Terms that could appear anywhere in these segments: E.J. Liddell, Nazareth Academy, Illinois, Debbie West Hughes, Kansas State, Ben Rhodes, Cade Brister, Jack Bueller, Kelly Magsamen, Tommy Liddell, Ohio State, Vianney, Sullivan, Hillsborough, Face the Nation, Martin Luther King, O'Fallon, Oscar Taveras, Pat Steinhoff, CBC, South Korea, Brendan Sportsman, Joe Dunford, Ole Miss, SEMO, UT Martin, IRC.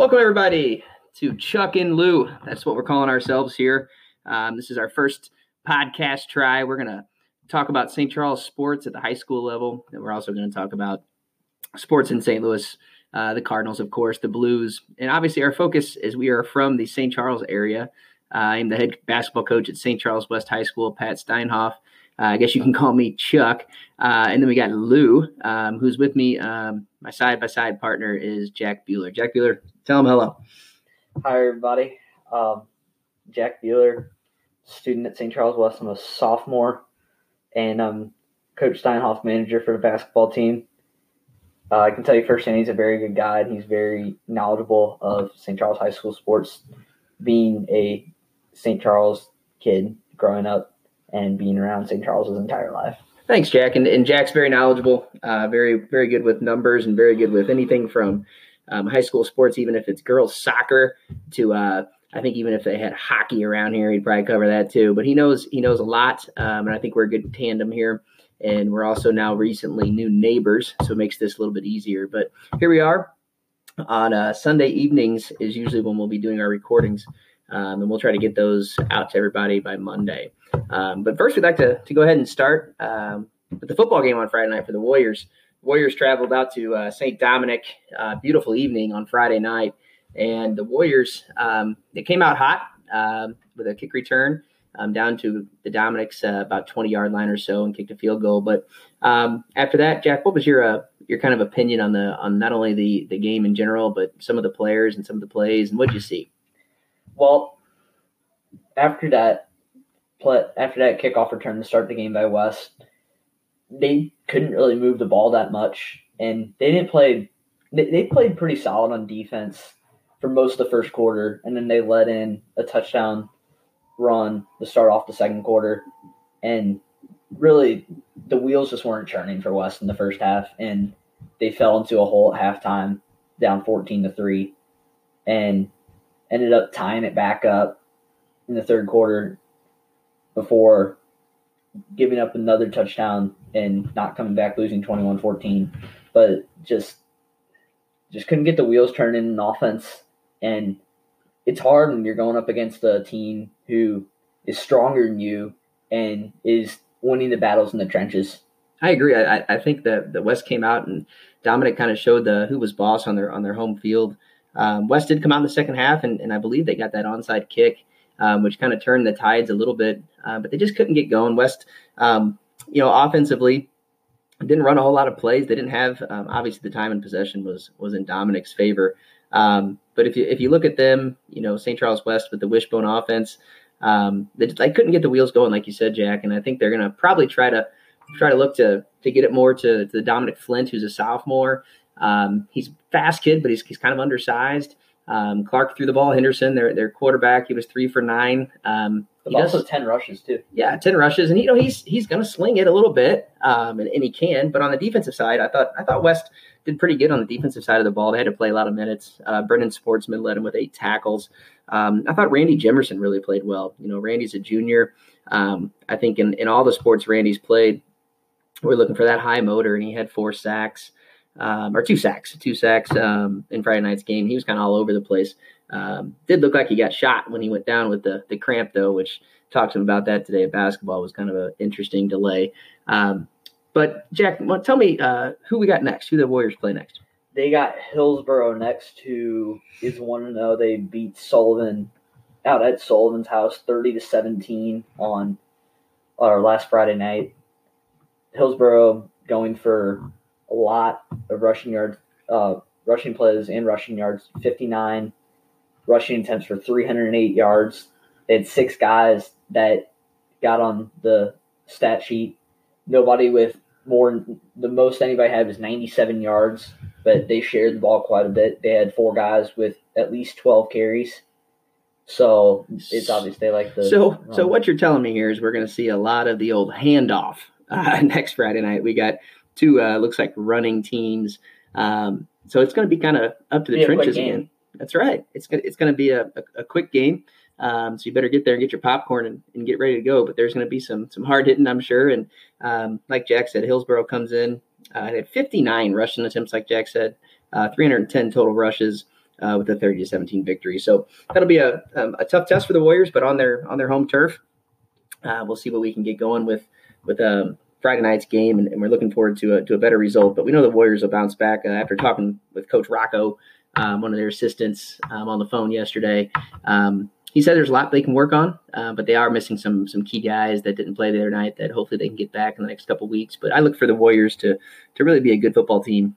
Welcome, everybody, to Chuck and Lou. That's what we're calling ourselves here. This is our first podcast try. We're going to talk about St. Charles sports at the high school level, and we're also going to talk about sports in St. Louis, the Cardinals, of course, the Blues. And obviously our focus is we are from the St. Charles area. I'm the head basketball coach at St. Charles West High School, Pat Steinhoff. I guess you can call me Chuck. And then we got Lou, who's with me. My side-by-side partner is Jack Bueller. Jack Bueller, tell him hello. Hi, everybody. Jack Bueller, student at St. Charles West. I'm a sophomore, and I'm Coach Steinhoff, manager for the basketball team. I can tell you firsthand he's a very good guy, and he's very knowledgeable of St. Charles high school sports, being a St. Charles kid growing up and being around St. Charles his entire life. Thanks, Jack. And Jack's very knowledgeable, very, very good with numbers and very good with anything from high school sports, even if it's girls soccer to I think even if they had hockey around here, he'd probably cover that too. But he knows a lot, and I think we're a good tandem here. And we're also now recently new neighbors, so it makes this a little bit easier. But here we are on Sunday evenings is usually when we'll be doing our recordings, and we'll try to get those out to everybody by Monday. But first, we'd like to go ahead and start with the football game on Friday night for the Warriors. The Warriors traveled out to St. Dominic, beautiful evening on Friday night. And the Warriors, they came out hot with a kick return down to the Dominic's about 20-yard line or so and kicked a field goal. But after that, Jack, what was your kind of opinion on not only the game in general, but some of the players and some of the plays, and what did you see? Well, after that, kickoff return to start the game by West, they couldn't really move the ball that much, and they didn't play. They played pretty solid on defense for most of the first quarter, and then they let in a touchdown run to start off the second quarter, and really the wheels just weren't churning for West in the first half, and they fell into a hole at halftime, down 14-3, and ended up tying it back up in the third quarter before giving up another touchdown and not coming back, losing 21-14. But just couldn't get the wheels turning in offense. And it's hard when you're going up against a team who is stronger than you and is winning the battles in the trenches. I agree. I think that the West came out and Dominic kind of showed who was boss on their home field. West did come out in the second half, and I believe they got that onside kick, which kind of turned the tides a little bit, but they just couldn't get going. West, offensively, didn't run a whole lot of plays. They didn't have obviously the time in possession was in Dominic's favor. But if you look at them, St. Charles West with the wishbone offense, they couldn't get the wheels going, like you said, Jack. And I think they're gonna probably try to look to get it more to Dominic Flint, who's a sophomore. He's a fast kid, but he's kind of undersized. Clark threw the ball. Henderson, their quarterback, he was 3 for 9. He also does 10 rushes too. Yeah, 10 rushes, and he's going to sling it a little bit, and he can. But on the defensive side, I thought West did pretty good on the defensive side of the ball. They had to play a lot of minutes. Brendan Sportsman led him with 8 tackles. I thought Randy Jimerson really played well. Randy's a junior. I think in all the sports Randy's played, we're looking for that high motor, and he had 4 sacks. Or 2 sacks in Friday night's game. He was kind of all over the place. Did look like he got shot when he went down with the cramp, though, which talked to him about that today at basketball. Was kind of an interesting delay. But, Jack, well, tell me who we got next, who the Warriors play next. They got Hillsborough next, who is 1-0. They beat Sullivan out at Sullivan's house 30-17 on our last Friday night. Hillsborough going for a lot of rushing yards, rushing plays and rushing yards, 59 rushing attempts for 308 yards. They had 6 guys that got on the stat sheet. Nobody with more, the most anybody had was 97 yards, but they shared the ball quite a bit. They had 4 guys with at least 12 carries. So it's obvious they like the. So what you're telling me here is we're going to see a lot of the old handoff next Friday night. We got two looks like running teams, so it's going to be kind of up to the trenches again. That's right. It's going to be a quick game, so you better get there and get your popcorn and get ready to go. But there's going to be some hard hitting, I'm sure. And like Jack said, Hillsborough comes in and had 59 rushing attempts, like Jack said, 310 total rushes. with a 30-17 victory. So that'll be a tough test for the Warriors, but on their home turf, we'll see what we can get going with Friday night's game, and we're looking forward to a better result. But we know the Warriors will bounce back. After talking with Coach Rocco, one of their assistants, on the phone yesterday, he said there's a lot they can work on, but they are missing some key guys that didn't play the other night that hopefully they can get back in the next couple of weeks. But I look for the Warriors to really be a good football team,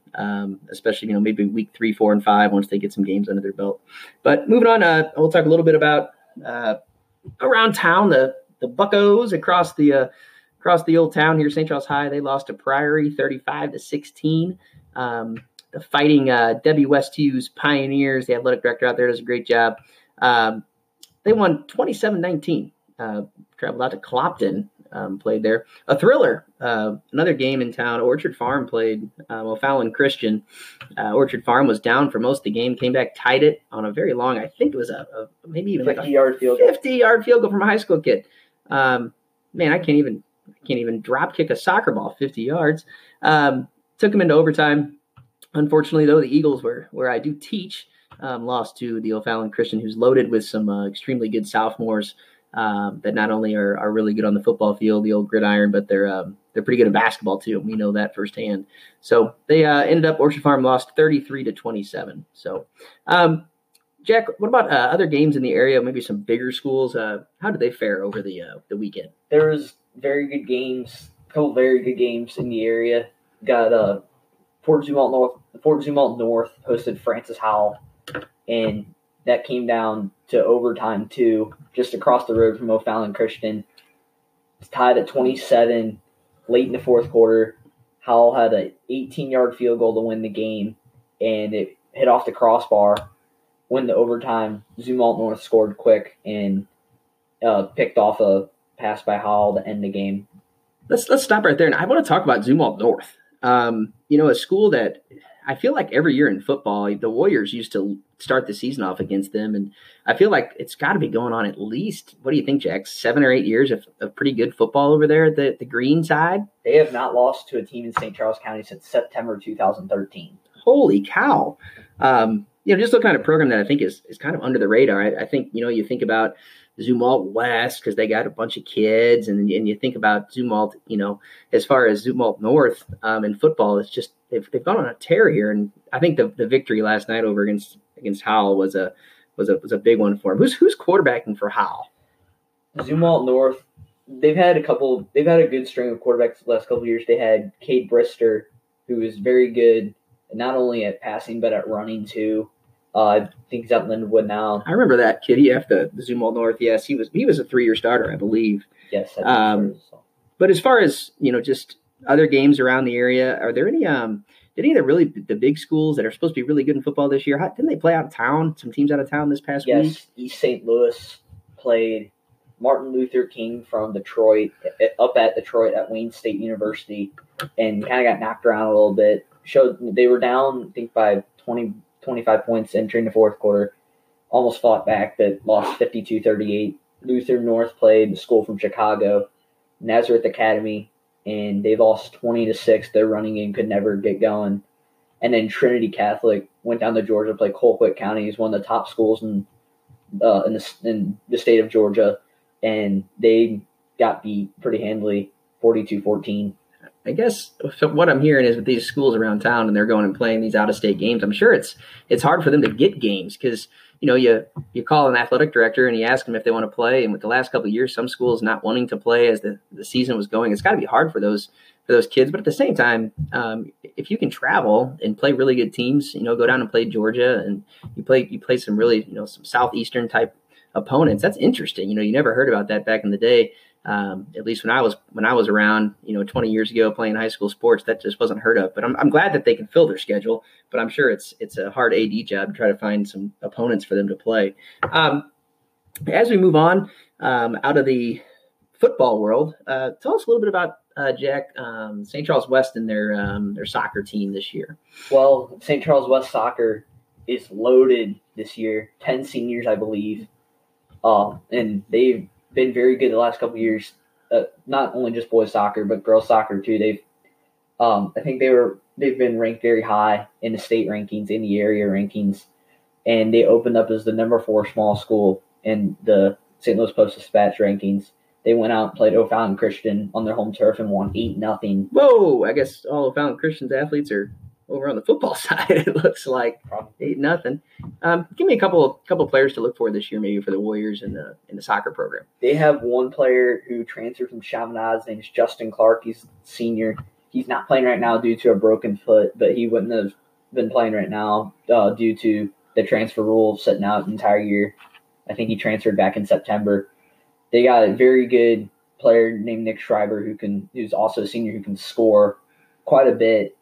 especially, maybe week 3, 4, and 5 once they get some games under their belt. But moving on, we'll talk a little bit about around town, the Buccos across the old town here, St. Charles High. They lost to Priory 35-16. The fighting Debbie West Hughes Pioneers, the athletic director out there, does a great job. They won 27-19. Traveled out to Clopton, played there. A thriller, another game in town. Orchard Farm played O'Fallon Christian. Orchard Farm was down for most of the game, came back, tied it on a very long, I think it was maybe 50-yard field goal. 50-yard field goal from a high school kid. Man, I can't even drop kick a soccer ball 50 yards. Took them into overtime. Unfortunately, though, the Eagles were where I do teach. Lost to the O'Fallon Christian, who's loaded with some extremely good sophomores that not only are really good on the football field, the old gridiron, but they're pretty good at basketball too. We know that firsthand. So they ended up Orchard Farm lost 33-27. So Jack, what about other games in the area? Maybe some bigger schools. How did they fare over the weekend? There was very good games. A couple very good games in the area. Got Fort Zumwalt North hosted Francis Howell. And that came down to overtime, too, just across the road from O'Fallon Christian. It's tied at 27 late in the fourth quarter. Howell had an 18-yard field goal to win the game, and it hit off the crossbar. Win the overtime, Zumwalt North scored quick and picked off a pass by Howell to end the game. Let's stop right there, and I want to talk about Zumwalt North. A school that I feel like every year in football, the Warriors used to start the season off against them. And I feel like it's got to be going on at least, what do you think, Jack, 7 or 8 years of pretty good football over there at the green side? They have not lost to a team in St. Charles County since September 2013. Holy cow. Just looking at a program that I think is kind of under the radar. I think, you think about Zumwalt West because they got a bunch of kids, and you think about Zumwalt, as far as Zumwalt North in football, it's just they've gone on a tear here, and I think the victory last night over against Howell was a big one for him. Who's quarterbacking for Howell? Zumwalt North. They've had a good string of quarterbacks the last couple of years. They had Cade Brister, who was very good, not only at passing but at running too. I think he's at Lindenwood now. I remember that kid. He left the Zumwalt North. Yes, he was a 3-year starter, I believe. Yes. But as far as just other games around the area, are there any? Did any of the really the big schools that are supposed to be really good in football this year? Didn't they play out of town? Some teams out of town this past week. Yes, East St. Louis played Martin Luther King from Detroit up at Detroit at Wayne State University, and kind of got knocked around a little bit. Showed they were down, I think, by 20. 25 points entering the fourth quarter, almost fought back, but lost 52-38. Luther North played the school from Chicago, Nazareth Academy, and they lost 20-6. Their running game could never get going. And then Trinity Catholic went down to Georgia to play Colquitt County, who's one of the top schools in the state of Georgia, and they got beat pretty handily, 42-14. I guess what I'm hearing is with these schools around town and they're going and playing these out-of-state games, I'm sure it's hard for them to get games because, you call an athletic director and you ask them if they want to play. And with the last couple of years, some schools not wanting to play as the season was going, it's got to be hard for those kids. But at the same time, if you can travel and play really good teams, go down and play Georgia and you play some really, some Southeastern type opponents. That's interesting. You never heard about that back in the day. At least when I was around, 20 years ago playing high school sports, that just wasn't heard of. But I'm glad that they can fill their schedule. But I'm sure it's a hard AD job to try to find some opponents for them to play. As we move on out of the football world, tell us a little bit about Jack St. Charles West and their soccer team this year. Well, St. Charles West soccer is loaded this year. 10 seniors, I believe, and they've been very good the last couple of years, not only just boys soccer but girls soccer too. They've been ranked very high in the state rankings, in the area rankings, and they opened up as the number 4 small school in the St. Louis Post-Dispatch rankings. They went out and played O'Fallon Christian on their home turf and won 8-0. Whoa! I guess all O'Fallon Christian's athletes are over on the football side. It looks like 8-0. Give me a couple players to look for this year, maybe for the Warriors in the soccer program. They have one player who transferred from Chaminade. His name's Justin Clark. He's senior. He's not playing right now due to a broken foot, but he wouldn't have been playing right now due to the transfer rule sitting out the entire year. I think he transferred back in September. They got a very good player named Nick Schreiber, who's also a senior, who can score quite a bit.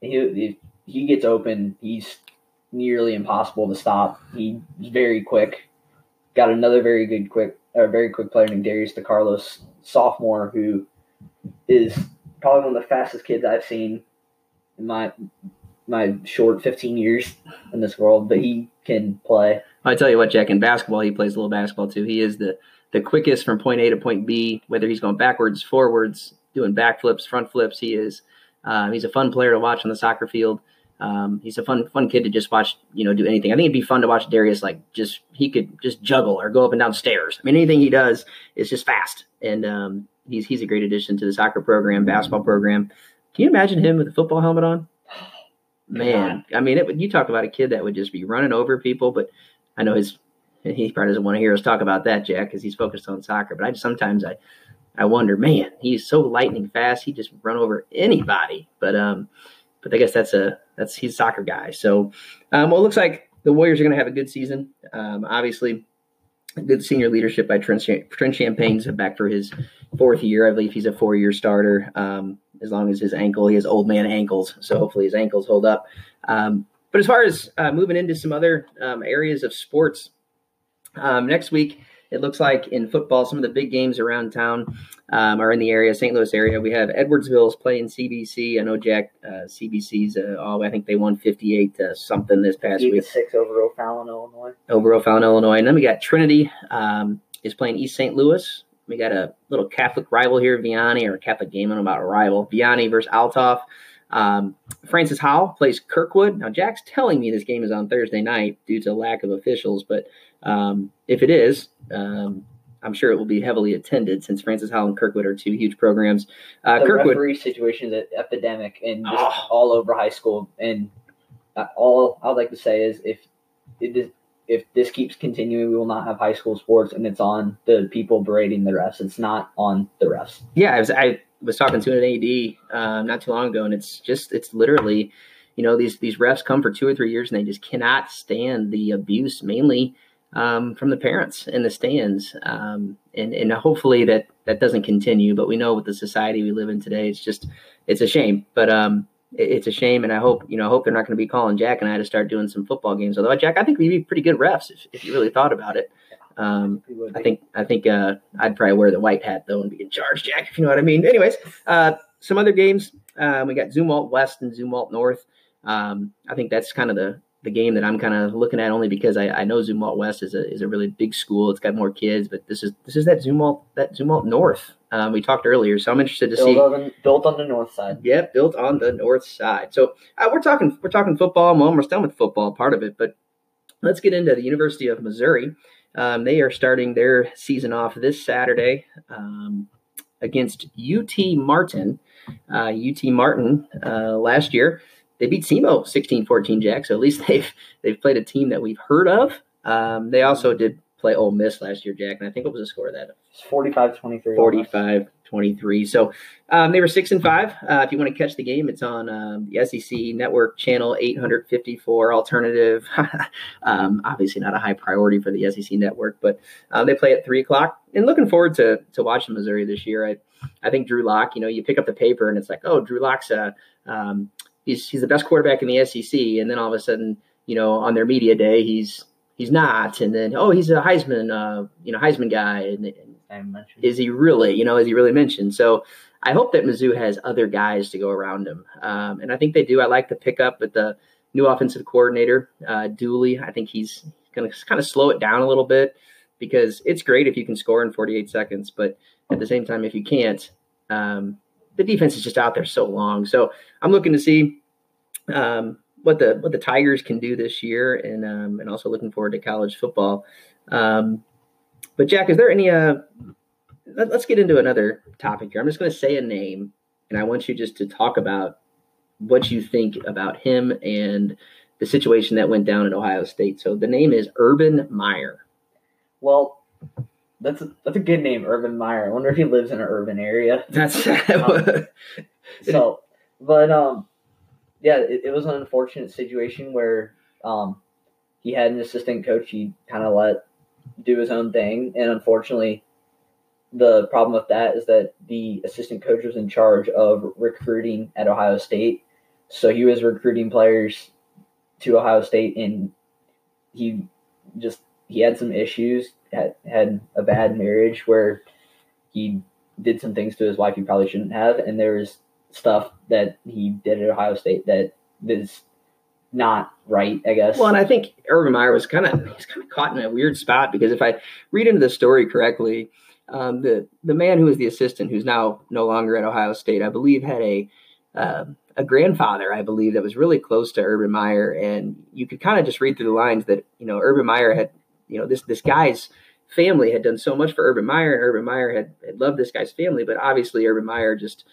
He gets open. He's nearly impossible to stop. He's very quick. Got another very quick player named Darius DeCarlos, sophomore, who is probably one of the fastest kids I've seen in my short 15 years in this world, but he can play. I tell you what, Jack, in basketball, he plays a little basketball too. He is the quickest from point A to point B, whether he's going backwards, forwards, doing backflips, front flips. He is. He's a fun player to watch on the soccer field. He's a fun kid to just watch, do anything. I think it'd be fun to watch Darius, he could just juggle or go up and down stairs. I mean, anything he does is just fast. And he's a great addition to the soccer program, basketball program. Can you imagine him with a football helmet on? Man, I mean, you talk about a kid that would just be running over people, but I know he probably doesn't want to hear us talk about that, Jack, because he's focused on soccer. But I sometimes wonder, man, he's so lightning fast, he just run over anybody. But I guess he's a soccer guy. So, well, it looks like the Warriors are going to have a good season. Obviously, good senior leadership by Trent Champagne's back for his 4th year. I believe he's a 4-year starter. As long as his ankle, he has old man ankles, so hopefully his ankles hold up. But as far as moving into some other areas of sports, next week, it looks like in football, some of the big games around town are in the area, St. Louis area. We have Edwardsville's playing CBC. I know, Jack, CBC's, I think they won 58-something this past week. 86 over O'Fallon, Illinois. And then we got Trinity is playing East St. Louis. We got a little Catholic rival here, Vianney, or a Catholic game. I don't know about a rival. Vianney versus Altoff. Francis Howell plays Kirkwood. Now, Jack's telling me this game is on Thursday night due to lack of officials, but if it is, I'm sure it will be heavily attended since Francis Howell and Kirkwood are two huge programs. The Kirkwood referee situation is an epidemic and just all over high school. And all I'd like to say is if this keeps continuing, we will not have high school sports, and it's on the people berating the refs. It's not on the refs. Yeah, I was talking to an AD not too long ago, and it's literally, these refs come for 2 or 3 years, and they just cannot stand the abuse, mainly from the parents in the stands. And hopefully that doesn't continue, but we know with the society we live in today, it's a shame. But it's a shame, and I hope they're not going to be calling Jack and I to start doing some football games. Although, Jack, I think we'd be pretty good refs if you really thought about it. I think I'd probably wear the white hat though and be in charge, Jack, if you know what I mean. Anyways, some other games. We got Zumwalt West and Zumwalt North. I think that's kind of the game that I'm kind of looking at, only because I know Zumwalt West is a really big school. It's got more kids, but this is that Zumwalt North we talked earlier. So I'm interested to see built on the north side. Yep, built on the north side. So we're talking football. Mom, we're done with football part of it, but let's get into the University of Missouri. They are starting their season off this Saturday against UT Martin. Last year, they beat SEMO 16-14, Jack, so at least they've played a team that we've heard of. They also did play Ole Miss last year, Jack, and I think what was the score of that? It's 45-23. 45-23. So they were 6-5. If you want to catch the game, it's on the SEC Network channel 854 alternative. Obviously not a high priority for the SEC Network, but they play at 3:00. And looking forward to watching Missouri this year. I think Drew Lock, you pick up the paper and it's like, oh, Drew Lock's he's the best quarterback in the SEC, and then all of a sudden, on their media day, he's not, and then he's a Heisman, Heisman guy, and is he really mentioned? So I hope that Mizzou has other guys to go around him, and I think they do. I like the pickup with the new offensive coordinator, Dooley. I think he's going to kind of slow it down a little bit, because it's great if you can score in 48 seconds, but at the same time, if you can't, the defense is just out there so long. So I'm looking to see what the Tigers can do this year, and also looking forward to college football. But Jack, is there any let's get into another topic here. I'm just going to say a name, and I want you just to talk about what you think about him and the situation that went down at Ohio State. So the name is Urban Meyer. Well, that's a good name, Urban Meyer. I wonder if he lives in an urban area. That's yeah, it was an unfortunate situation where he had an assistant coach he kind of let do his own thing, and unfortunately, the problem with that is that the assistant coach was in charge of recruiting at Ohio State, so he was recruiting players to Ohio State, and he had some issues, had a bad marriage where he did some things to his wife he probably shouldn't have, and there was stuff that he did at Ohio State that is not right, I guess. Well, and I think Urban Meyer was kind of caught in a weird spot, because if I read into the story correctly, the man who was the assistant, who's now no longer at Ohio State, I believe had a grandfather, I believe, that was really close to Urban Meyer. And you could kind of just read through the lines that, Urban Meyer had, this guy's family had done so much for Urban Meyer, and Urban Meyer had loved this guy's family. But obviously Urban Meyer just,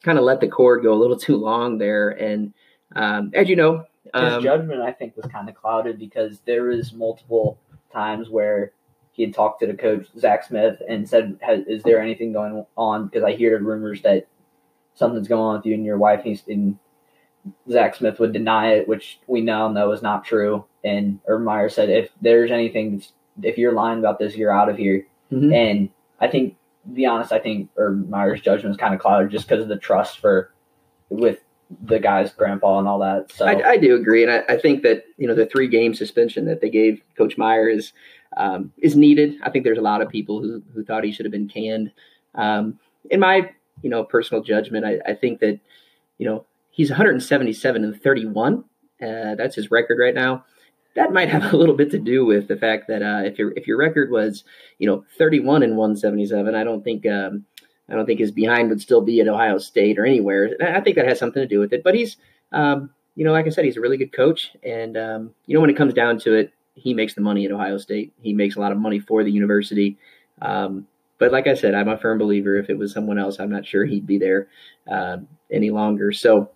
kind of let the cord go a little too long there. And as you know, his judgment, I think, was kind of clouded, because there was multiple times where he had talked to the coach, Zach Smith, and said, is there anything going on? Because I hear rumors that something's going on with you and your wife. And Zach Smith would deny it, which we now know is not true. And Urban Meyer said, if there's anything, if you're lying about this, you're out of here. Mm-hmm. And I think, to be honest, I think Urban Meyer's judgment was kind of clouded just because of the trust with the guy's grandpa and all that. So I do agree, and I think that the 3-game suspension that they gave Coach Meyer is needed. I think there's a lot of people who thought he should have been canned. In my personal judgment, I think that he's 177-31. That's his record right now. That might have a little bit to do with the fact that if your record was 31-177, I don't think his behind would still be at Ohio State or anywhere. I think that has something to do with it. But he's, like I said, he's a really good coach. And, when it comes down to it, he makes the money at Ohio State. He makes a lot of money for the university. But like I said, I'm a firm believer if it was someone else, I'm not sure he'd be there any longer. So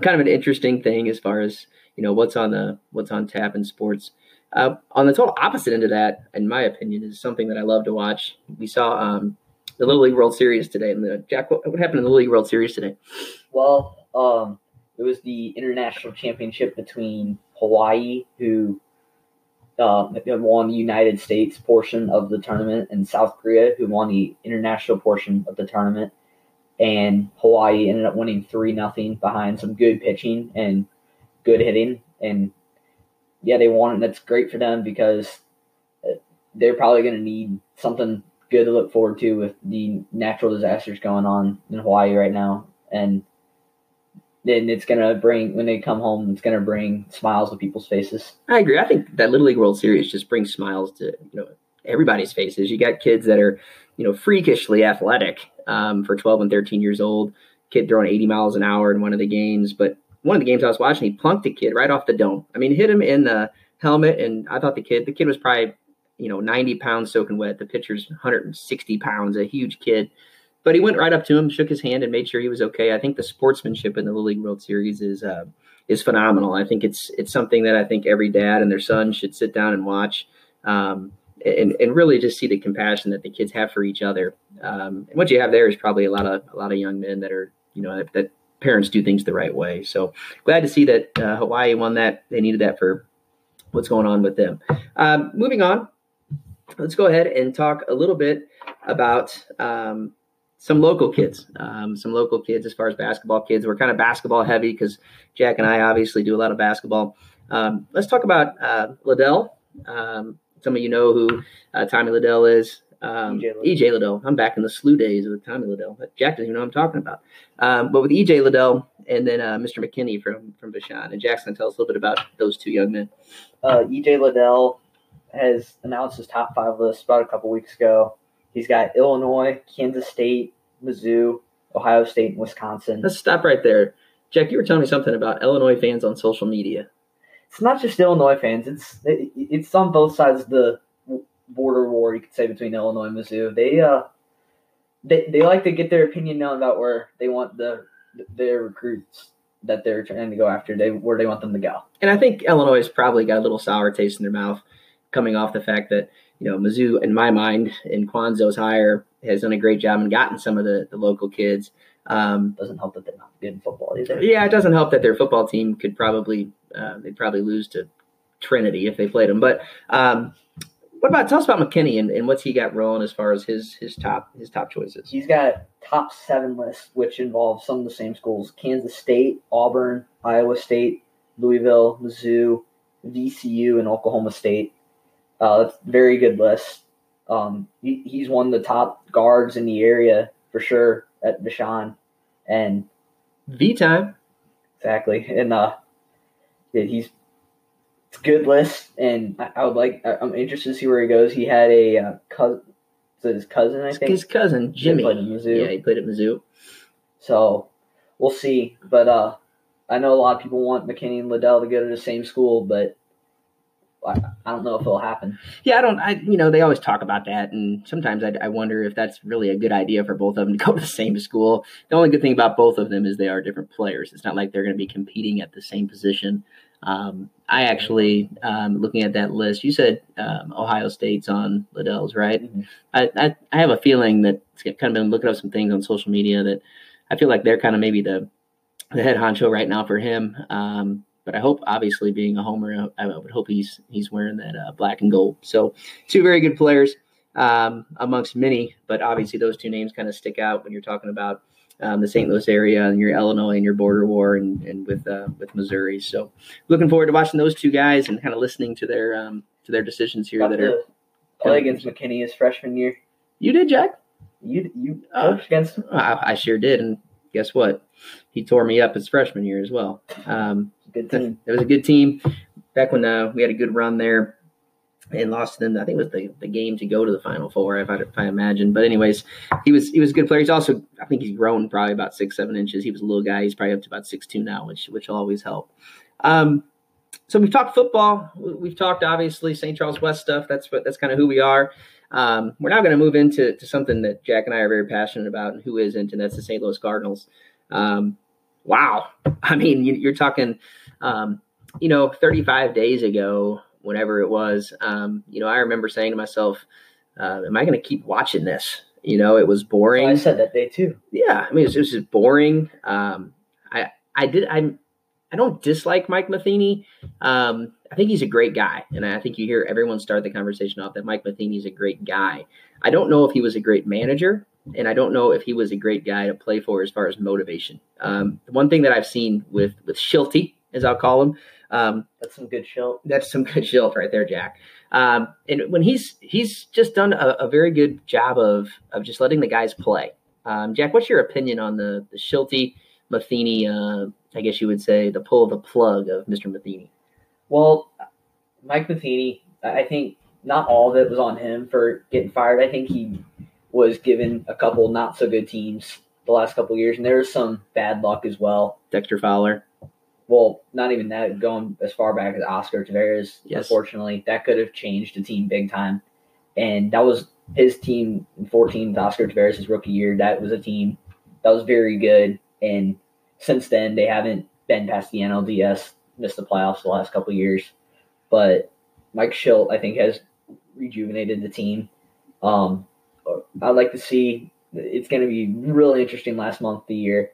kind of an interesting thing as far as, what's on tap in sports. On the total opposite end of that, in my opinion, is something that I love to watch. We saw the Little League World Series today. And Jack, what happened in the Little League World Series today? Well, it was the international championship between Hawaii, who won the United States portion of the tournament, and South Korea, who won the international portion of the tournament. And Hawaii ended up winning 3-0 behind some good pitching and good hitting. And, yeah, they won it, and that's great for them because they're probably going to need something – good to look forward to with the natural disasters going on in Hawaii right now. And then it's going to bring, when they come home, it's going to bring smiles to people's faces. I agree. I think that Little League World Series just brings smiles to, everybody's faces. You got kids that are, freakishly athletic for 12 and 13 years old, kid throwing 80 miles an hour in one of the games. But one of the games I was watching, he plunked a kid right off the dome. I mean, hit him in the helmet. And I thought the kid was probably, 90 pounds soaking wet. The pitcher's 160 pounds, a huge kid. But he went right up to him, shook his hand, and made sure he was okay. I think the sportsmanship in the Little League World Series is phenomenal. I think it's something that I think every dad and their son should sit down and watch and really just see the compassion that the kids have for each other. And what you have there is probably a lot of young men that are, that parents do things the right way. So glad to see that Hawaii won that. They needed that for what's going on with them. Moving on. Let's go ahead and talk a little bit about some local kids as far as basketball kids. We're kind of basketball heavy because Jack and I obviously do a lot of basketball. Let's talk about Liddell. Some of you know who Tommy Liddell is. E.J. Liddell. I'm back in the SLU days with Tommy Liddell. But Jack doesn't even know what I'm talking about. But with E.J. Liddell and then Mr. McKinney from Bashan. And Jackson, tell us a little bit about those two young men. E.J. Liddell has announced his top 5 list about a couple weeks ago. He's got Illinois, Kansas State, Mizzou, Ohio State, and Wisconsin. Let's stop right there. Jack, you were telling me something about Illinois fans on social media. It's not just Illinois fans. It's on both sides of the border war, you could say, between Illinois and Mizzou. They like to get their opinion known about where they want their recruits that they're trying to go after, where they want them to go. And I think Illinois has probably got a little sour taste in their mouth coming off the fact that, you know, Mizzou, in my mind, and Kwanzo's hire has done a great job and gotten some of the local kids. Doesn't help that they're not good in football either. Yeah, it doesn't help that their football team could probably they'd probably lose to Trinity if they played them. But tell us about McKinney and what's he got rolling as far as his top choices? He's got a top 7 list, which involves some of the same schools: Kansas State, Auburn, Iowa State, Louisville, Mizzou, VCU, and Oklahoma State. That's a very good list. He's one of the top guards in the area for sure at Vashon and V-Time. Exactly. And he's it's a good list, and I'm interested to see where he goes. He had a cousin, so his cousin, I think. His cousin, Jimmy. He played at Mizzou. Yeah, he played at Mizzou. So we'll see. But I know a lot of people want McKinney and Liddell to go to the same school, but I don't know if it'll happen. Yeah, they always talk about that, and sometimes I wonder if that's really a good idea for both of them to go to the same school. The only good thing about both of them is they are different players. It's not like they're going to be competing at the same position. I actually, looking at that list, you said Ohio State's on Liddell's, right? Mm-hmm. I have a feeling that it's kind of been looking up some things on social media that I feel like they're kind of maybe the head honcho right now for him. But I hope, obviously, being a homer, I would hope he's wearing that black and gold. So two very good players amongst many, but obviously those two names kind of stick out when you're talking about the St. Louis area and your Illinois and your border war and with Missouri. So looking forward to watching those two guys and kind of listening to their decisions here. Play against McKinney his freshman year. You did, Jack? You coached against him? I sure did, and guess what? He tore me up his freshman year as well. Good team. It was a good team back when we had a good run there and lost to them. I think it was the game to go to the Final Four, if I imagine. But anyways, he was a good player. He's also, I think he's grown probably about 6-7 inches. He was a little guy. He's probably up to about 6'2" now, which will always help. So we've talked football. We've talked obviously St. Charles West stuff. That's kind of who we are. We're now going to move into something that Jack and I are very passionate about, and who isn't, and that's the St. Louis Cardinals. Wow. I mean, you're talking, 35 days ago, whenever it was, I remember saying to myself, am I going to keep watching this? It was boring. I said that day too. Yeah. I mean, it was just boring. I don't dislike Mike Matheny. I think he's a great guy. And I think you hear everyone start the conversation off that Mike Matheny is a great guy. I don't know if he was a great manager. And I don't know if he was a great guy to play for as far as motivation. The one thing that I've seen with Shilty, as I'll call him. That's some good Shilt. That's some good Shilt right there, Jack. And when he's just done a very good job of just letting the guys play. Jack, what's your opinion on the Shilty, Matheny, I guess you would say, the pull of the plug of Mr. Matheny? Well, Mike Matheny, I think not all of it was on him for getting fired. I think he was given a couple not-so-good teams the last couple of years, and there was some bad luck as well. Dexter Fowler. Well, not even that. Going as far back as Oscar Taveras, yes. Unfortunately. That could have changed the team big time. And that was his team in 2014, Oscar Taveras' rookie year. That was a team that was very good. And since then, they haven't been past the NLDS, missed the playoffs the last couple of years. But Mike Schilt, I think, has rejuvenated the team. I'd like to see – it's going to be really interesting last month of the year,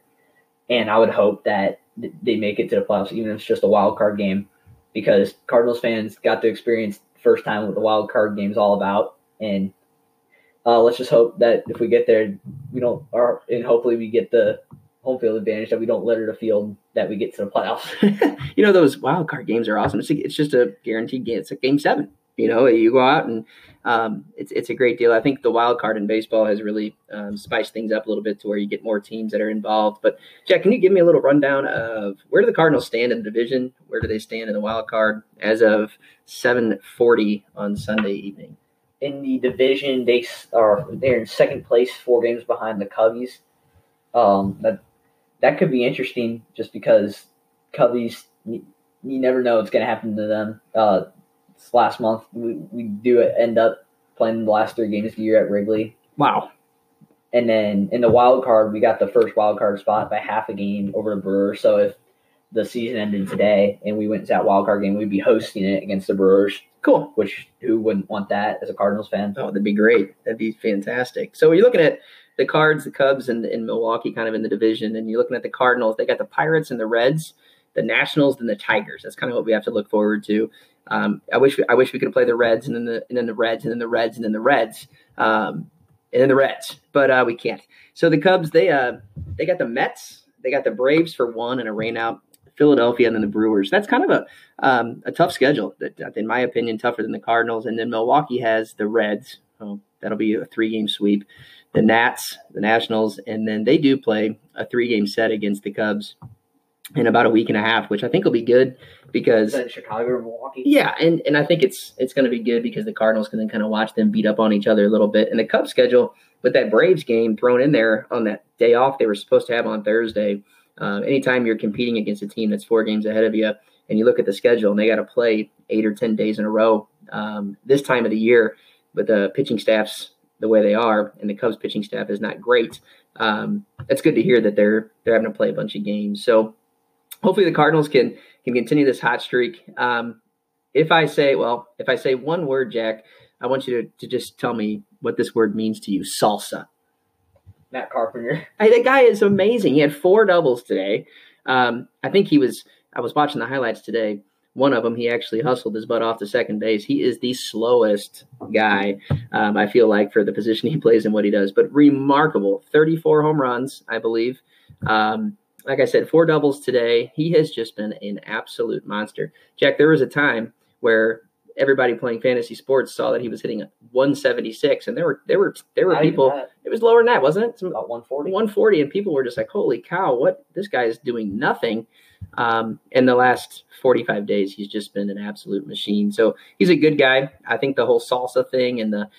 and I would hope that they make it to the playoffs, even if it's just a wild card game, because Cardinals fans got to experience first time what the wild card game is all about, and let's just hope that if we get there, we don't – and hopefully we get the home field advantage, that we don't litter the field, that we get to the playoffs. Those wild card games are awesome. It's just a guaranteed game. It's like Game 7. You go out and it's a great deal. I think the wild card in baseball has really spiced things up a little bit to where you get more teams that are involved. But, Jack, can you give me a little rundown of where do the Cardinals stand in the division? Where do they stand in the wild card as of 7:40 on Sunday evening? In the division, they're in second place, 4 games behind the Cubbies. that could be interesting just because Cubbies, you never know what's going to happen to them. This last month, we do end up playing the last three games of the year at Wrigley. Wow. And then in the wild card, we got the first wild card spot by half a game over the Brewers. So if the season ended today and we went to that wild card game, we'd be hosting it against the Brewers. Cool. Which, who wouldn't want that as a Cardinals fan? Oh, that'd be great. That'd be fantastic. So you're looking at the Cards, the Cubs, and Milwaukee kind of in the division, and you're looking at the Cardinals. They got the Pirates and the Reds, the Nationals, and the Tigers. That's kind of what we have to look forward to. I wish we could play the Reds and then the Reds, but we can't. So the Cubs, they got the Mets, they got the Braves for one and a rainout, Philadelphia, and then the Brewers. That's kind of a tough schedule, in my opinion, tougher than the Cardinals. And then Milwaukee has the Reds. So that'll be a 3-game sweep. The Nats, the Nationals, and then they do play a 3-game set against the Cubs in about a week and a half, which I think will be good because Chicago or Milwaukee. Yeah, and I think it's going to be good because the Cardinals can then kind of watch them beat up on each other a little bit. And the Cubs schedule with that Braves game thrown in there on that day off they were supposed to have on Thursday. Anytime you're competing against a team that's 4 games ahead of you, and you look at the schedule and they got to play 8 or 10 days in a row this time of the year, with the pitching staffs the way they are, and the Cubs pitching staff is not great. It's good to hear that they're having to play a bunch of games. So hopefully the Cardinals can continue this hot streak. If I say one word, Jack, I want you to just tell me what this word means to you. Salsa. Matt Carpenter. That guy is amazing. He had 4 doubles today. I was watching the highlights today. One of them, he actually hustled his butt off to second base. He is the slowest guy, I feel like, for the position he plays and what he does. But remarkable. 34 home runs, I believe. Like I said, 4 doubles today. He has just been an absolute monster. Jack, there was a time where everybody playing fantasy sports saw that he was hitting 176, and there were people. It was lower than that, wasn't it? About 140. 140, and people were just like, holy cow, what? This guy is doing nothing. In the last 45 days, he's just been an absolute machine. So he's a good guy. I think the whole salsa thing and the,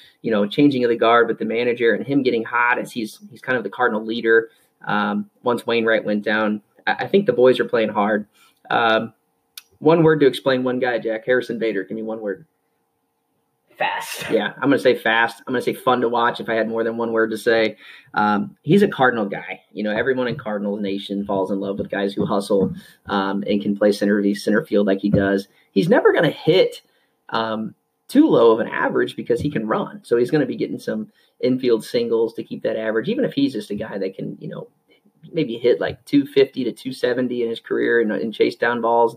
changing of the guard with the manager and him getting hot as he's kind of the Cardinal leader. Once Wainwright went down, I think the boys are playing hard. One word to explain one guy, Jack. Harrison Bader. Give me one word. Fast. Yeah, I'm going to say fast. I'm going to say fun to watch if I had more than one word to say. He's a Cardinal guy. Everyone in Cardinal Nation falls in love with guys who hustle and can play center field like he does. He's never going to hit too low of an average because he can run. So he's going to be getting some infield singles to keep that average, even if he's just a guy that can, maybe hit like 250 to 270 in his career and chase down balls.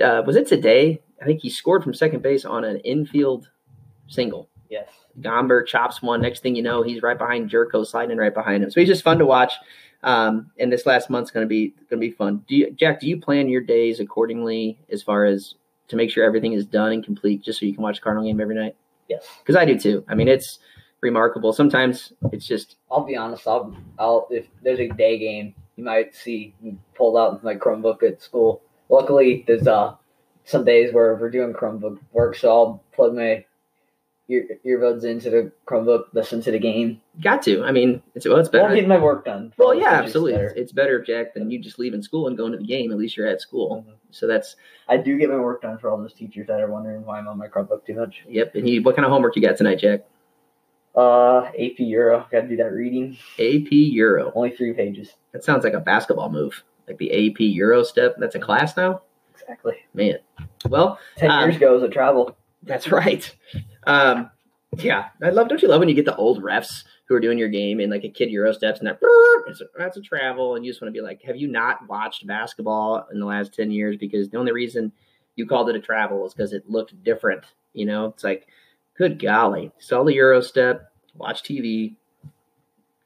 Was it today? I think he scored from second base on an infield single. Yes. Gomber chops one. Next thing you know, he's right behind Jerko, sliding in right behind him. So he's just fun to watch. And this last month's going to be fun. Jack, do you plan your days accordingly as far as to make sure everything is done and complete just so you can watch the Cardinal game every night? Yes. Because I do too. It's remarkable. Sometimes it's just – I'll be honest. I'll if there's a day game, you might see me pulled out with my Chromebook at school. Luckily, there's some days where we're doing Chromebook work, so I'll plug my earbuds into the Chromebook, listen to the game. Got to. It's better. I'll get my work done. Well, yeah, absolutely. It's better, Jack, than you just leaving school and going to the game. At least you're at school. Mm-hmm. So that's. I do get my work done for all those teachers that are wondering why I'm on my Chromebook too much. Yep. And what kind of homework you got tonight, Jack? AP Euro. Got to do that reading. AP Euro. Only 3 pages. That sounds like a basketball move. Like the AP Euro step. That's a class now? Exactly. Man. Well. 10 years ago was a travel. That's right. Yeah. Don't you love when you get the old refs who are doing your game and like a kid Euro steps and that's a travel. And you just want to be like, have you not watched basketball in the last 10 years? Because the only reason you called it a travel is because it looked different. It's like, good golly. Saw the Euro step, watch TV.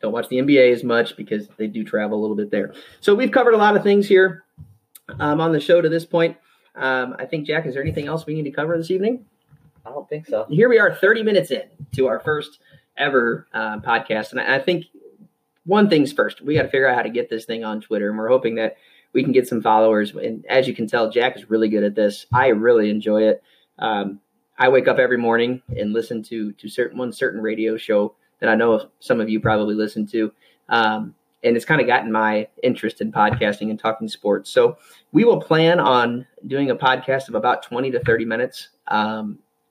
Don't watch the NBA as much because they do travel a little bit there. So we've covered a lot of things here on the show to this point. I think, Jack, is there anything else we need to cover this evening? I don't think so. Here we are 30 minutes in to our first ever podcast. And I think one thing's first. We got to figure out how to get this thing on Twitter. And we're hoping that we can get some followers. And as you can tell, Jack is really good at this. I really enjoy it. I wake up every morning and listen to certain radio show that I know some of you probably listen to. And it's kind of gotten my interest in podcasting and talking sports. So we will plan on doing a podcast of about 20 to 30 minutes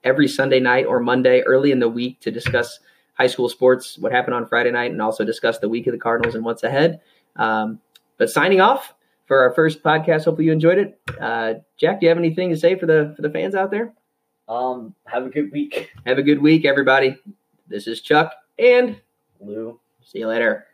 every Sunday night or Monday early in the week to discuss high school sports, what happened on Friday night, and also discuss the week of the Cardinals and what's ahead. But signing off for our first podcast. Hopefully you enjoyed it. Jack, do you have anything to say for the fans out there? Have a good week. Have a good week, everybody. This is Chuck and Lou. See you later.